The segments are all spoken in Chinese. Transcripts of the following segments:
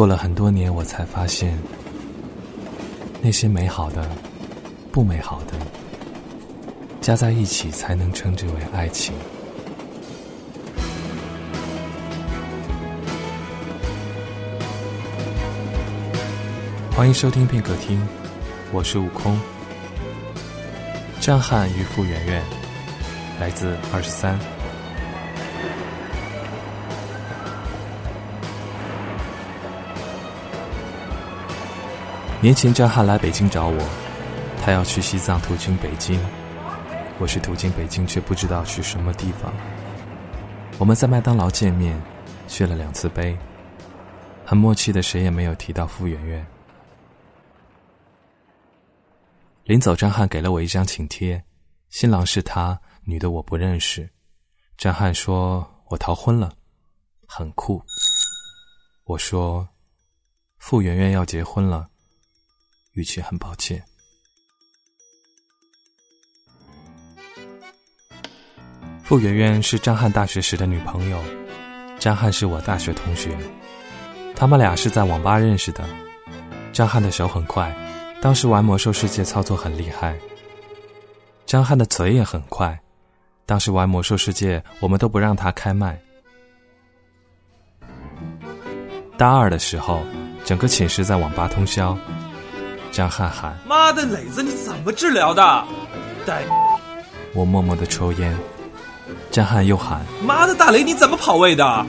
过了很多年，我才发现，那些美好的、不美好的，加在一起才能称之为爱情。欢迎收听片刻听，我是悟空。张翰与傅媛媛，来自23。年前张翰来北京找我，他要去西藏，途经北京。我是途经北京，却不知道去什么地方。我们在麦当劳见面，续了2次杯，很默契的谁也没有提到傅媛媛。临走，张翰给了我一张请帖，新郎是他，女的我不认识。张翰说我逃婚了，很酷。我说傅媛媛要结婚了，语气很抱歉。傅媛媛是张翰大学时的女朋友，张翰是我大学同学，他们俩是在网吧认识的。张翰的手很快，当时玩魔兽世界操作很厉害。张翰的嘴也很快，当时玩魔兽世界我们都不让他开麦。大2的时候，整个寝室在网吧通宵。张翰喊妈的磊子，你怎么治疗的？我默默地抽烟。张翰又喊妈的大雷，你怎么跑位的？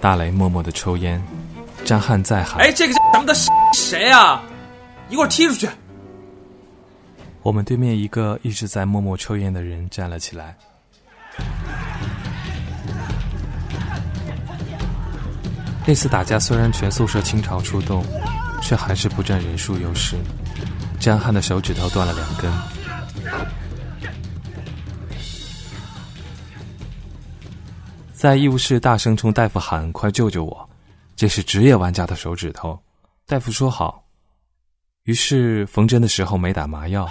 大雷默默地抽烟。张翰再喊哎，这个咱们的谁啊，一会儿踢出去。我们对面一个一直在默默抽烟的人站了起来。那次打架虽然全宿舍倾巢出动，却还是不占人数优势。张翰的手指头断了2根。在医务室大声冲大夫喊快救救我，这是职业玩家的手指头。大夫说好，于是缝针的时候没打麻药。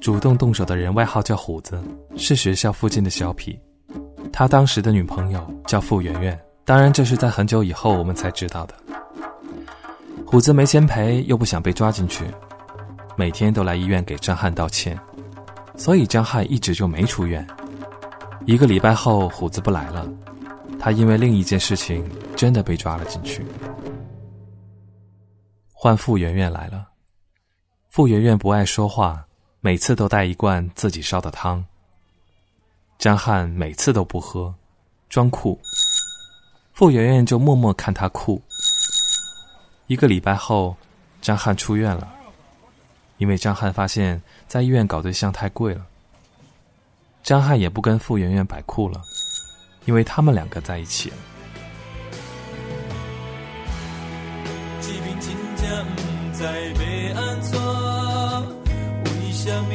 主动动手的人外号叫虎子，是学校附近的小痞。他当时的女朋友叫傅媛媛，当然这是在很久以后我们才知道的。虎子没钱赔，又不想被抓进去，每天都来医院给张翰道歉，所以张翰一直就没出院。1个礼拜后，虎子不来了，他因为另一件事情真的被抓了进去。换傅媛媛来了，傅媛媛不爱说话，每次都带一罐自己烧的汤。张翰每次都不喝，装酷，傅媛媛就默默看他酷。1个礼拜后，张翰出院了，因为张翰发现在医院搞对象太贵了。张翰也不跟傅媛媛摆酷了，因为他们2个在一起了。在被安错为什么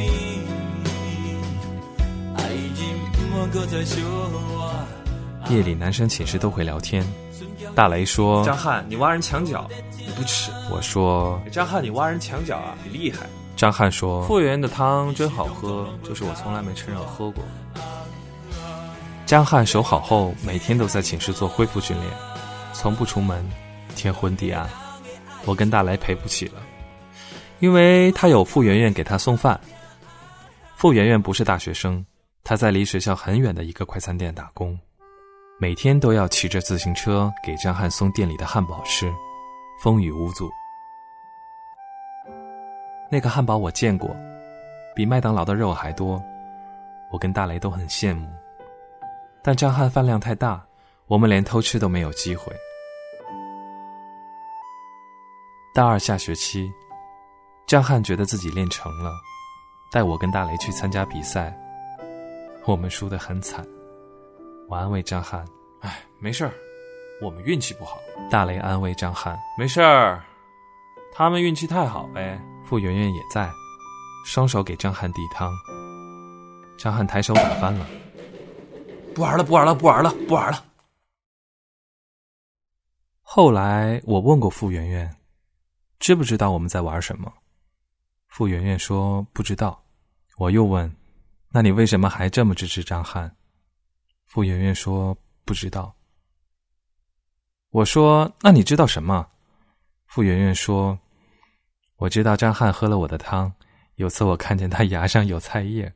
爱情莫搁在笑啊。夜里男生寝室都会聊天。大雷说张翰你挖人墙角你不吃。我说张翰你挖人墙角啊你厉害。张翰说傅媛媛的汤真好喝，就是我从来没趁热喝过。张翰手好后每天都在寝室做恢复训练，从不出门，天昏地暗。我跟大雷赔不起了，因为他有傅媛媛给他送饭。傅媛媛不是大学生，她在离学校很远的一个快餐店打工，每天都要骑着自行车给张翰送店里的汉堡吃，风雨无阻。那个汉堡我见过，比麦当劳的肉还多，我跟大雷都很羡慕。但张翰饭量太大，我们连偷吃都没有机会。大2下学期，张翰觉得自己练成了，带我跟大雷去参加比赛，我们输得很惨。我安慰张翰：“哎，没事儿，我们运气不好。”大雷安慰张翰：“没事儿，他们运气太好呗。”傅媛媛也在，双手给张翰递汤。张翰抬手打翻了：“不玩了。”后来我问过傅媛媛，知不知道我们在玩什么？傅媛媛说不知道。我又问那你为什么还这么支持张翰？傅媛媛说不知道。我说，那你知道什么？傅媛媛说，我知道张翰喝了我的汤，有次我看见他牙上有菜叶。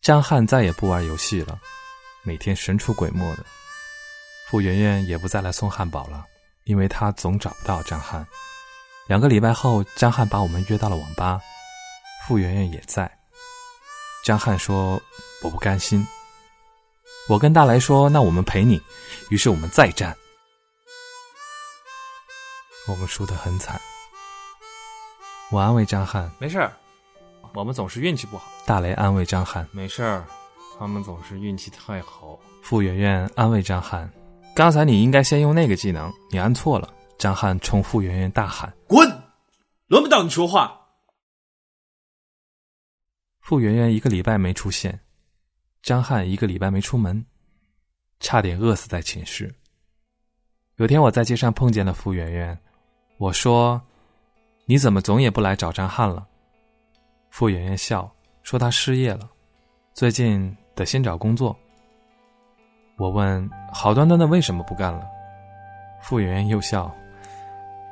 张翰再也不玩游戏了，每天神出鬼没的。傅媛媛也不再来送汉堡了，因为她总找不到张翰。2个礼拜后，张翰把我们约到了网吧，傅媛媛也在。张翰说，我不甘心。我跟大来说，那我们陪你。于是我们再战。我们输得很惨。我安慰张翰，没事，我们总是运气不好。大雷安慰张翰，没事，他们总是运气太好。傅媛媛安慰张翰，刚才你应该先用那个技能，你按错了。张翰冲傅媛媛大喊，滚，轮不到你说话。傅媛媛1个礼拜没出现，张翰1个礼拜没出门，差点饿死在寝室。有天我在街上碰见了傅媛媛，我说，你怎么总也不来找张翰了？傅媛媛笑说，她失业了，最近得先找工作。我问，好端端的为什么不干了？傅媛媛又笑，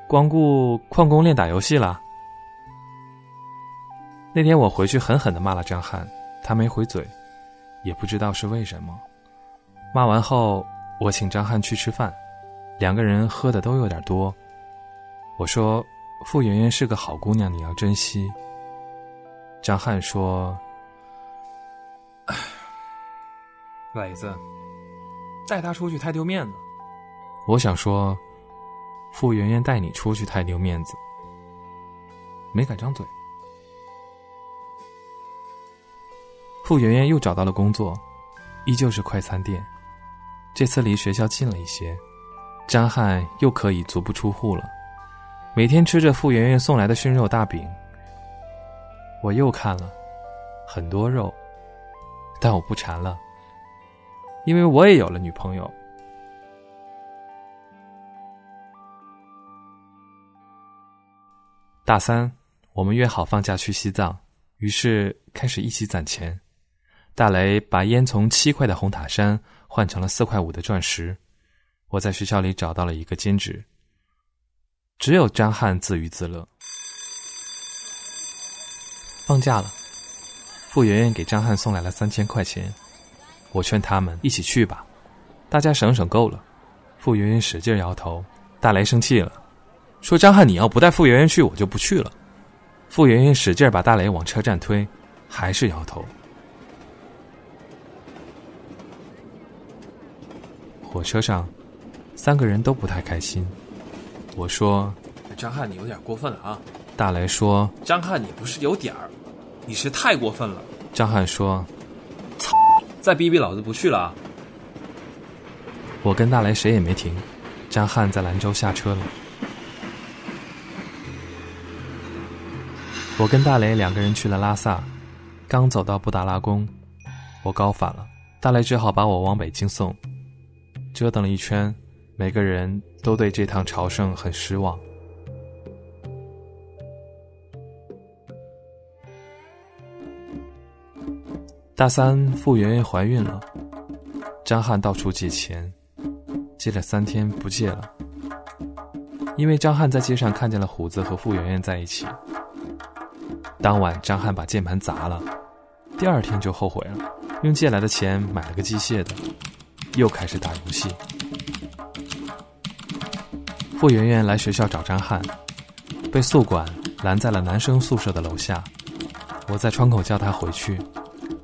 光顾旷工练打游戏了。那天我回去狠狠地骂了张翰，他没回嘴，也不知道是为什么。骂完后我请张翰去吃饭，2个人喝的都有点多。我说，傅媛媛是个好姑娘，你要珍惜。张翰说，磊子，带他出去太丢面子。我想说，傅媛媛带你出去太丢面子，没敢张嘴。傅媛媛又找到了工作，依旧是快餐店，这次离学校近了一些。张翰又可以足不出户了，每天吃着傅媛媛送来的熏肉大饼。我又看了很多肉，但我不馋了，因为我也有了女朋友。大3，我们约好放假去西藏，于是开始一起攒钱。大雷把烟从7块的红塔山换成了4.5块的钻石。我在学校里找到了一个兼职，只有张翰自娱自乐。放假了，傅媛媛给张翰送来了3000块钱。我劝他们一起去吧，大家省省够了。傅媛媛使劲摇头，大雷生气了，说，张翰，你要不带傅媛媛去，我就不去了。傅媛媛使劲把大雷往车站推，还是摇头。火车上3个人都不太开心。我说，张翰，你有点过分了啊。大雷说，张翰，你不是有点儿，你是太过分了。张翰说，操，再逼逼老子不去了啊。我跟大雷谁也没停，张翰在兰州下车了。我跟大雷2个人去了拉萨，刚走到布达拉宫，我高反了，大雷只好把我往北京送。折腾了一圈，每个人都对这趟朝圣很失望。大3，傅媛媛怀孕了，张翰到处借钱，借了3天不借了，因为张翰在街上看见了虎子和傅媛媛在一起。当晚张翰把键盘砸了，第2天就后悔了，用借来的钱买了个机械的，又开始打游戏。傅媛媛来学校找张翰，被宿管拦在了男生宿舍的楼下。我在窗口叫他回去，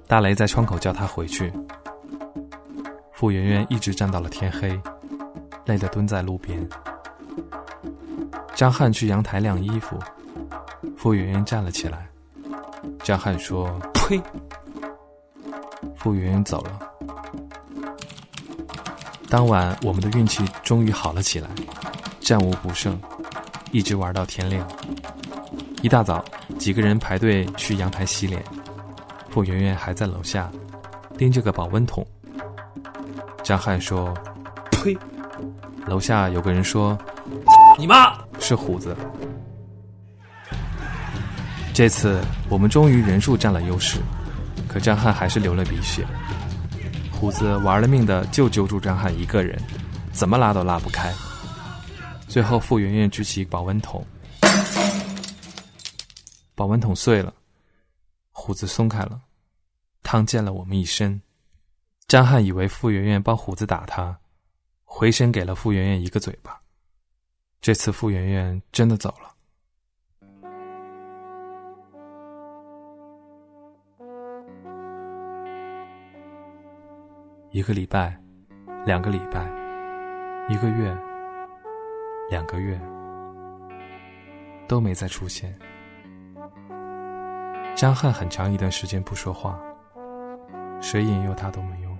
大雷在窗口叫他回去。傅媛媛一直站到了天黑，累得蹲在路边。张翰去阳台晾衣服，傅媛媛站了起来。张翰说，呸。傅媛媛走了。当晚我们的运气终于好了起来，战无不胜，一直玩到天亮。一大早几个人排队去阳台洗脸，傅媛媛还在楼下拎着个保温桶。张翰说，呸。楼下有个人说，你妈，是虎子。这次我们终于人数占了优势，可张翰还是流了鼻血。虎子玩了命的就揪住张翰一个人，怎么拉都拉不开。最后傅媛媛举起保温桶，保温桶碎了，虎子松开了，汤溅了我们一身。张翰以为傅媛媛帮虎子打他，回身给了傅媛媛一个嘴巴。这次傅媛媛真的走了。一个礼拜，两个礼拜，一个月，两个月，都没再出现。张翰很长一段时间不说话，谁引诱他都没用。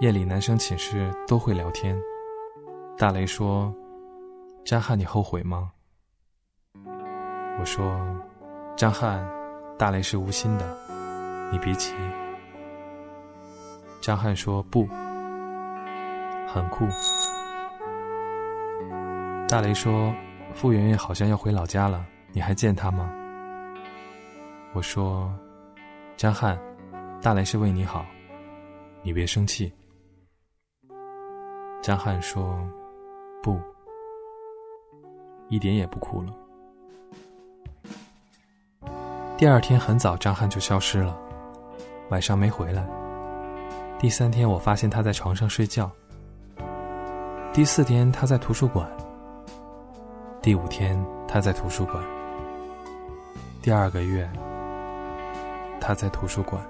夜里男生寝室都会聊天，大雷说：“张翰，你后悔吗？”我说：“张翰，大雷是无心的。”你别急。张翰说不，很酷。大雷说傅媛媛好像要回老家了，你还见她吗？我说张翰，大雷是为你好，你别生气。张翰说不，一点也不酷了。第二天很早，张翰就消失了。晚上没回来。第三天我发现他在床上睡觉。第四天他在图书馆。第五天他在图书馆。第二个月他在图书馆。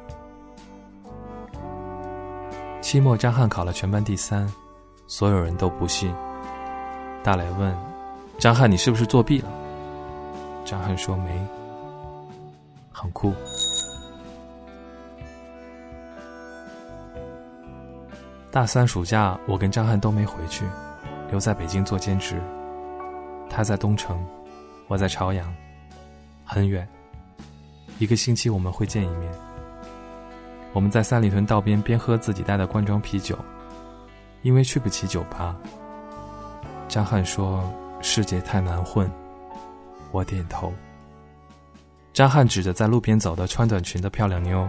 期末张翰考了全班第3，所有人都不信。大雷问张翰，你是不是作弊了？张翰说没，很酷。大3暑假我跟张翰都没回去，留在北京做兼职。他在东城，我在朝阳，很远。一个星期我们会见一面。我们在三里屯道边边喝自己带的罐装啤酒，因为去不起酒吧。张翰说世界太难混，我点头。张翰指着在路边走的穿短裙的漂亮妞，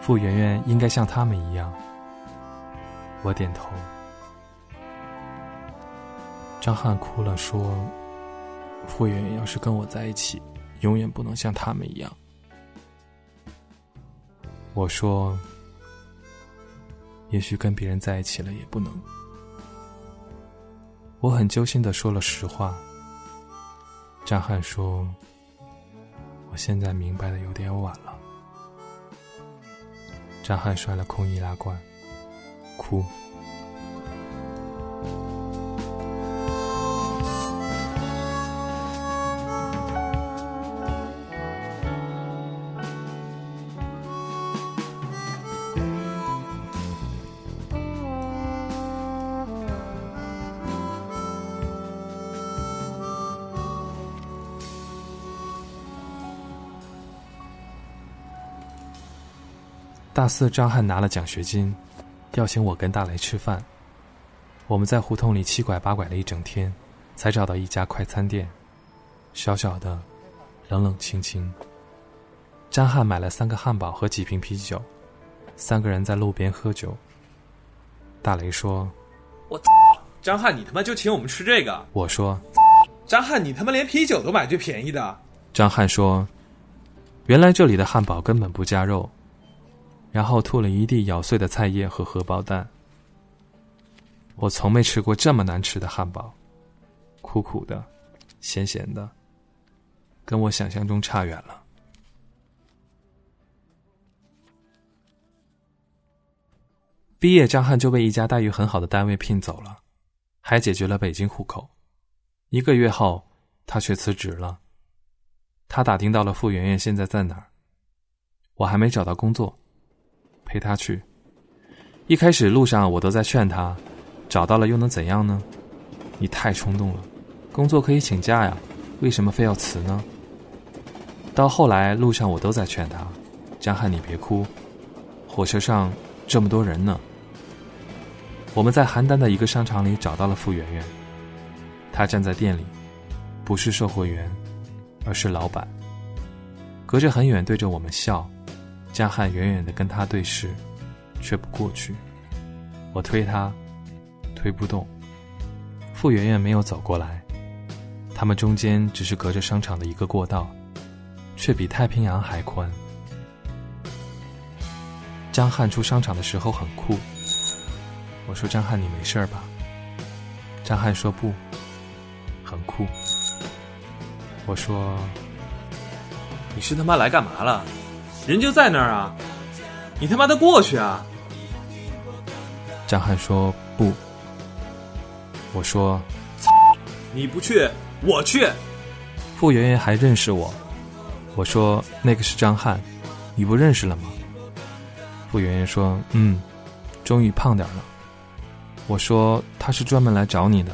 傅媛媛应该像他们一样。我点头。张翰哭了说，傅媛媛要是跟我在一起，永远不能像他们一样。我说也许跟别人在一起了也不能。我很揪心地说了实话。张翰说我现在明白的有点晚了。张翰摔了空易拉罐，哭。大4张翰拿了奖学金，要请我跟大雷吃饭。我们在胡同里七拐八拐了一整天，才找到一家快餐店，小小的，冷冷清清。张翰买了3个汉堡和几瓶啤酒，3个人在路边喝酒。大雷说我张翰，你他妈就请我们吃这个。我说张翰，你他妈连啤酒都买最便宜的。张翰说原来这里的汉堡根本不加肉，然后吐了一地咬碎的菜叶和荷包蛋。我从没吃过这么难吃的汉堡，苦苦的，咸咸的，跟我想象中差远了。毕业，张翰就被一家待遇很好的单位聘走了，还解决了北京户口。1个月后，他却辞职了。他打听到了傅媛媛现在在哪儿，我还没找到工作。陪他去，一开始路上我都在劝他，找到了又能怎样呢？你太冲动了，工作可以请假呀，为什么非要辞呢？到后来路上我都在劝他，张翰你别哭，火车上这么多人呢。我们在邯郸的一个商场里找到了傅媛媛，她站在店里，不是售货员，而是老板。隔着很远对着我们笑，嘉汉远远地跟他对视，却不过去。我推他，推不动。傅媛媛没有走过来，他们中间只是隔着商场的一个过道，却比太平洋还宽。张翰出商场的时候很酷，我说张翰你没事吧？张翰说不，很酷。我说你是他妈来干嘛了？人就在那儿啊，你他妈的过去啊！张翰说不，我说你不去我去。傅媛媛还认识我，我说那个是张翰，你不认识了吗？傅媛媛说终于胖点了。我说他是专门来找你的，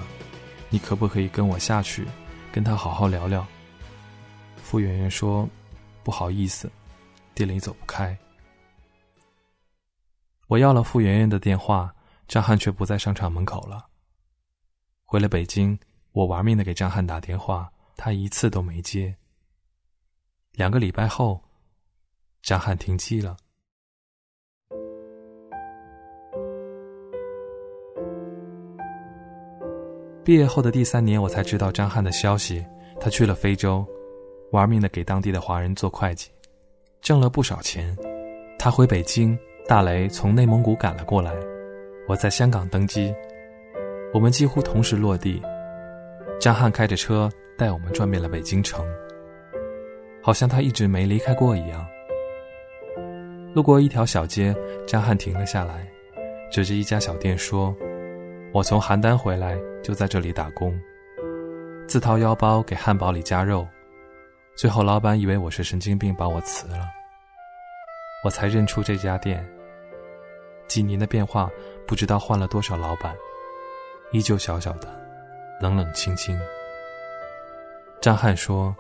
你可不可以跟我下去跟他好好聊聊？傅媛媛说不好意思，店里走不开。我要了傅媛媛的电话，张翰却不在商场门口了。回了北京，我玩命的给张翰打电话，他一次都没接。2个礼拜后，张翰停机了。毕业后的第3年，我才知道张翰的消息，他去了非洲，玩命的给当地的华人做会计，挣了不少钱。他回北京，大雷从内蒙古赶了过来，我在香港登机，我们几乎同时落地。张翰开着车带我们转遍了北京城，好像他一直没离开过一样。路过一条小街，张翰停了下来，指着一家小店说，我从邯郸回来就在这里打工，自掏腰包给汉堡里加肉，最后老板以为我是神经病把我辞了。我才认出这家店，几年的变化，不知道换了多少老板，依旧小小的冷冷清清。张翰说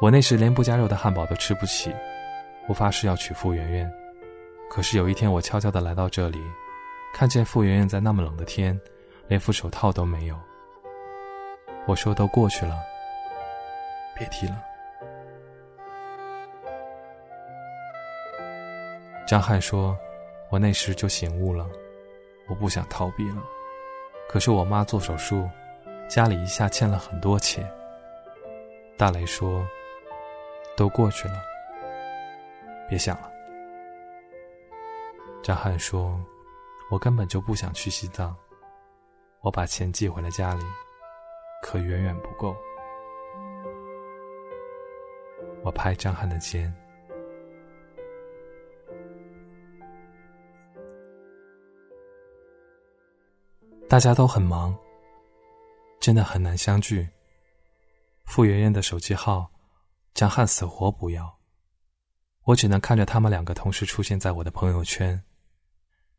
我那时连不加肉的汉堡都吃不起，我发誓要娶傅媛媛。可是有一天我悄悄地来到这里，看见傅媛媛在那么冷的天连副手套都没有。我说都过去了，别提了。张翰说我那时就醒悟了，我不想逃避了。可是我妈做手术，家里一下欠了很多钱。大雷说都过去了，别想了。张翰说我根本就不想去西藏，我把钱寄回了家里，可远远不够。我拍张翰的肩。大家都很忙，真的很难相聚。傅媛媛的手机号，张翰死活不要，我只能看着他们2个同时出现在我的朋友圈，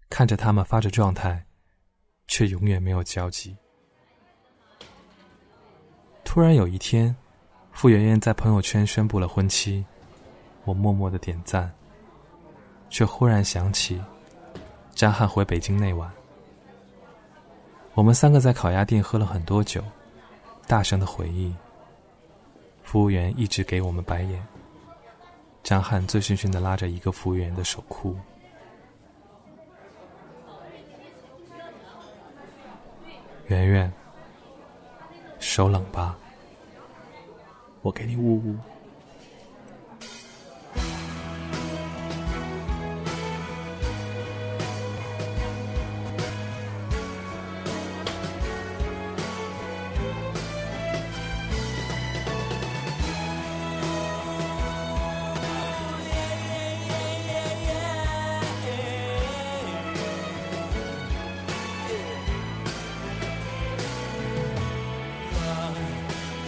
看着他们发着状态，却永远没有交集。突然有一天，傅媛媛在朋友圈宣布了婚期，我默默地点赞，却忽然想起张翰回北京那晚，我们3个在烤鸭店喝了很多酒，大声的回忆。服务员一直给我们白眼，张翰醉醺醺地拉着一个服务员的手哭。圆圆，手冷吧？我给你捂捂。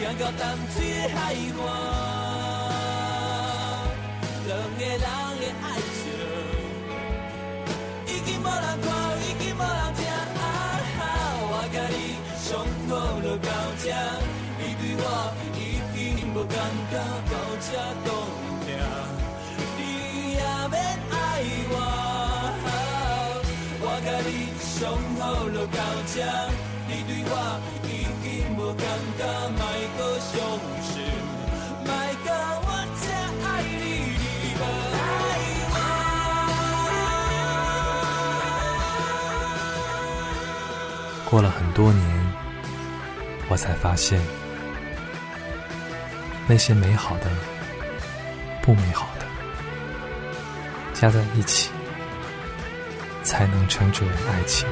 感觉淡水的海岸，2个人的爱情已经无人看，已经无人听。我甲你相好就到这，你对我已经无感觉，到这冻定，你也免爱我。我甲你。总好就到这，你对我已经无感觉，莫搁相信，莫甲我这爱你，你无爱我。过了很多年，我才发现，那些美好的、不美好的，加在一起，才能称之为爱情。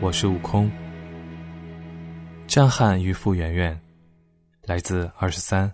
我是悟空，张翰与傅媛媛，来自23。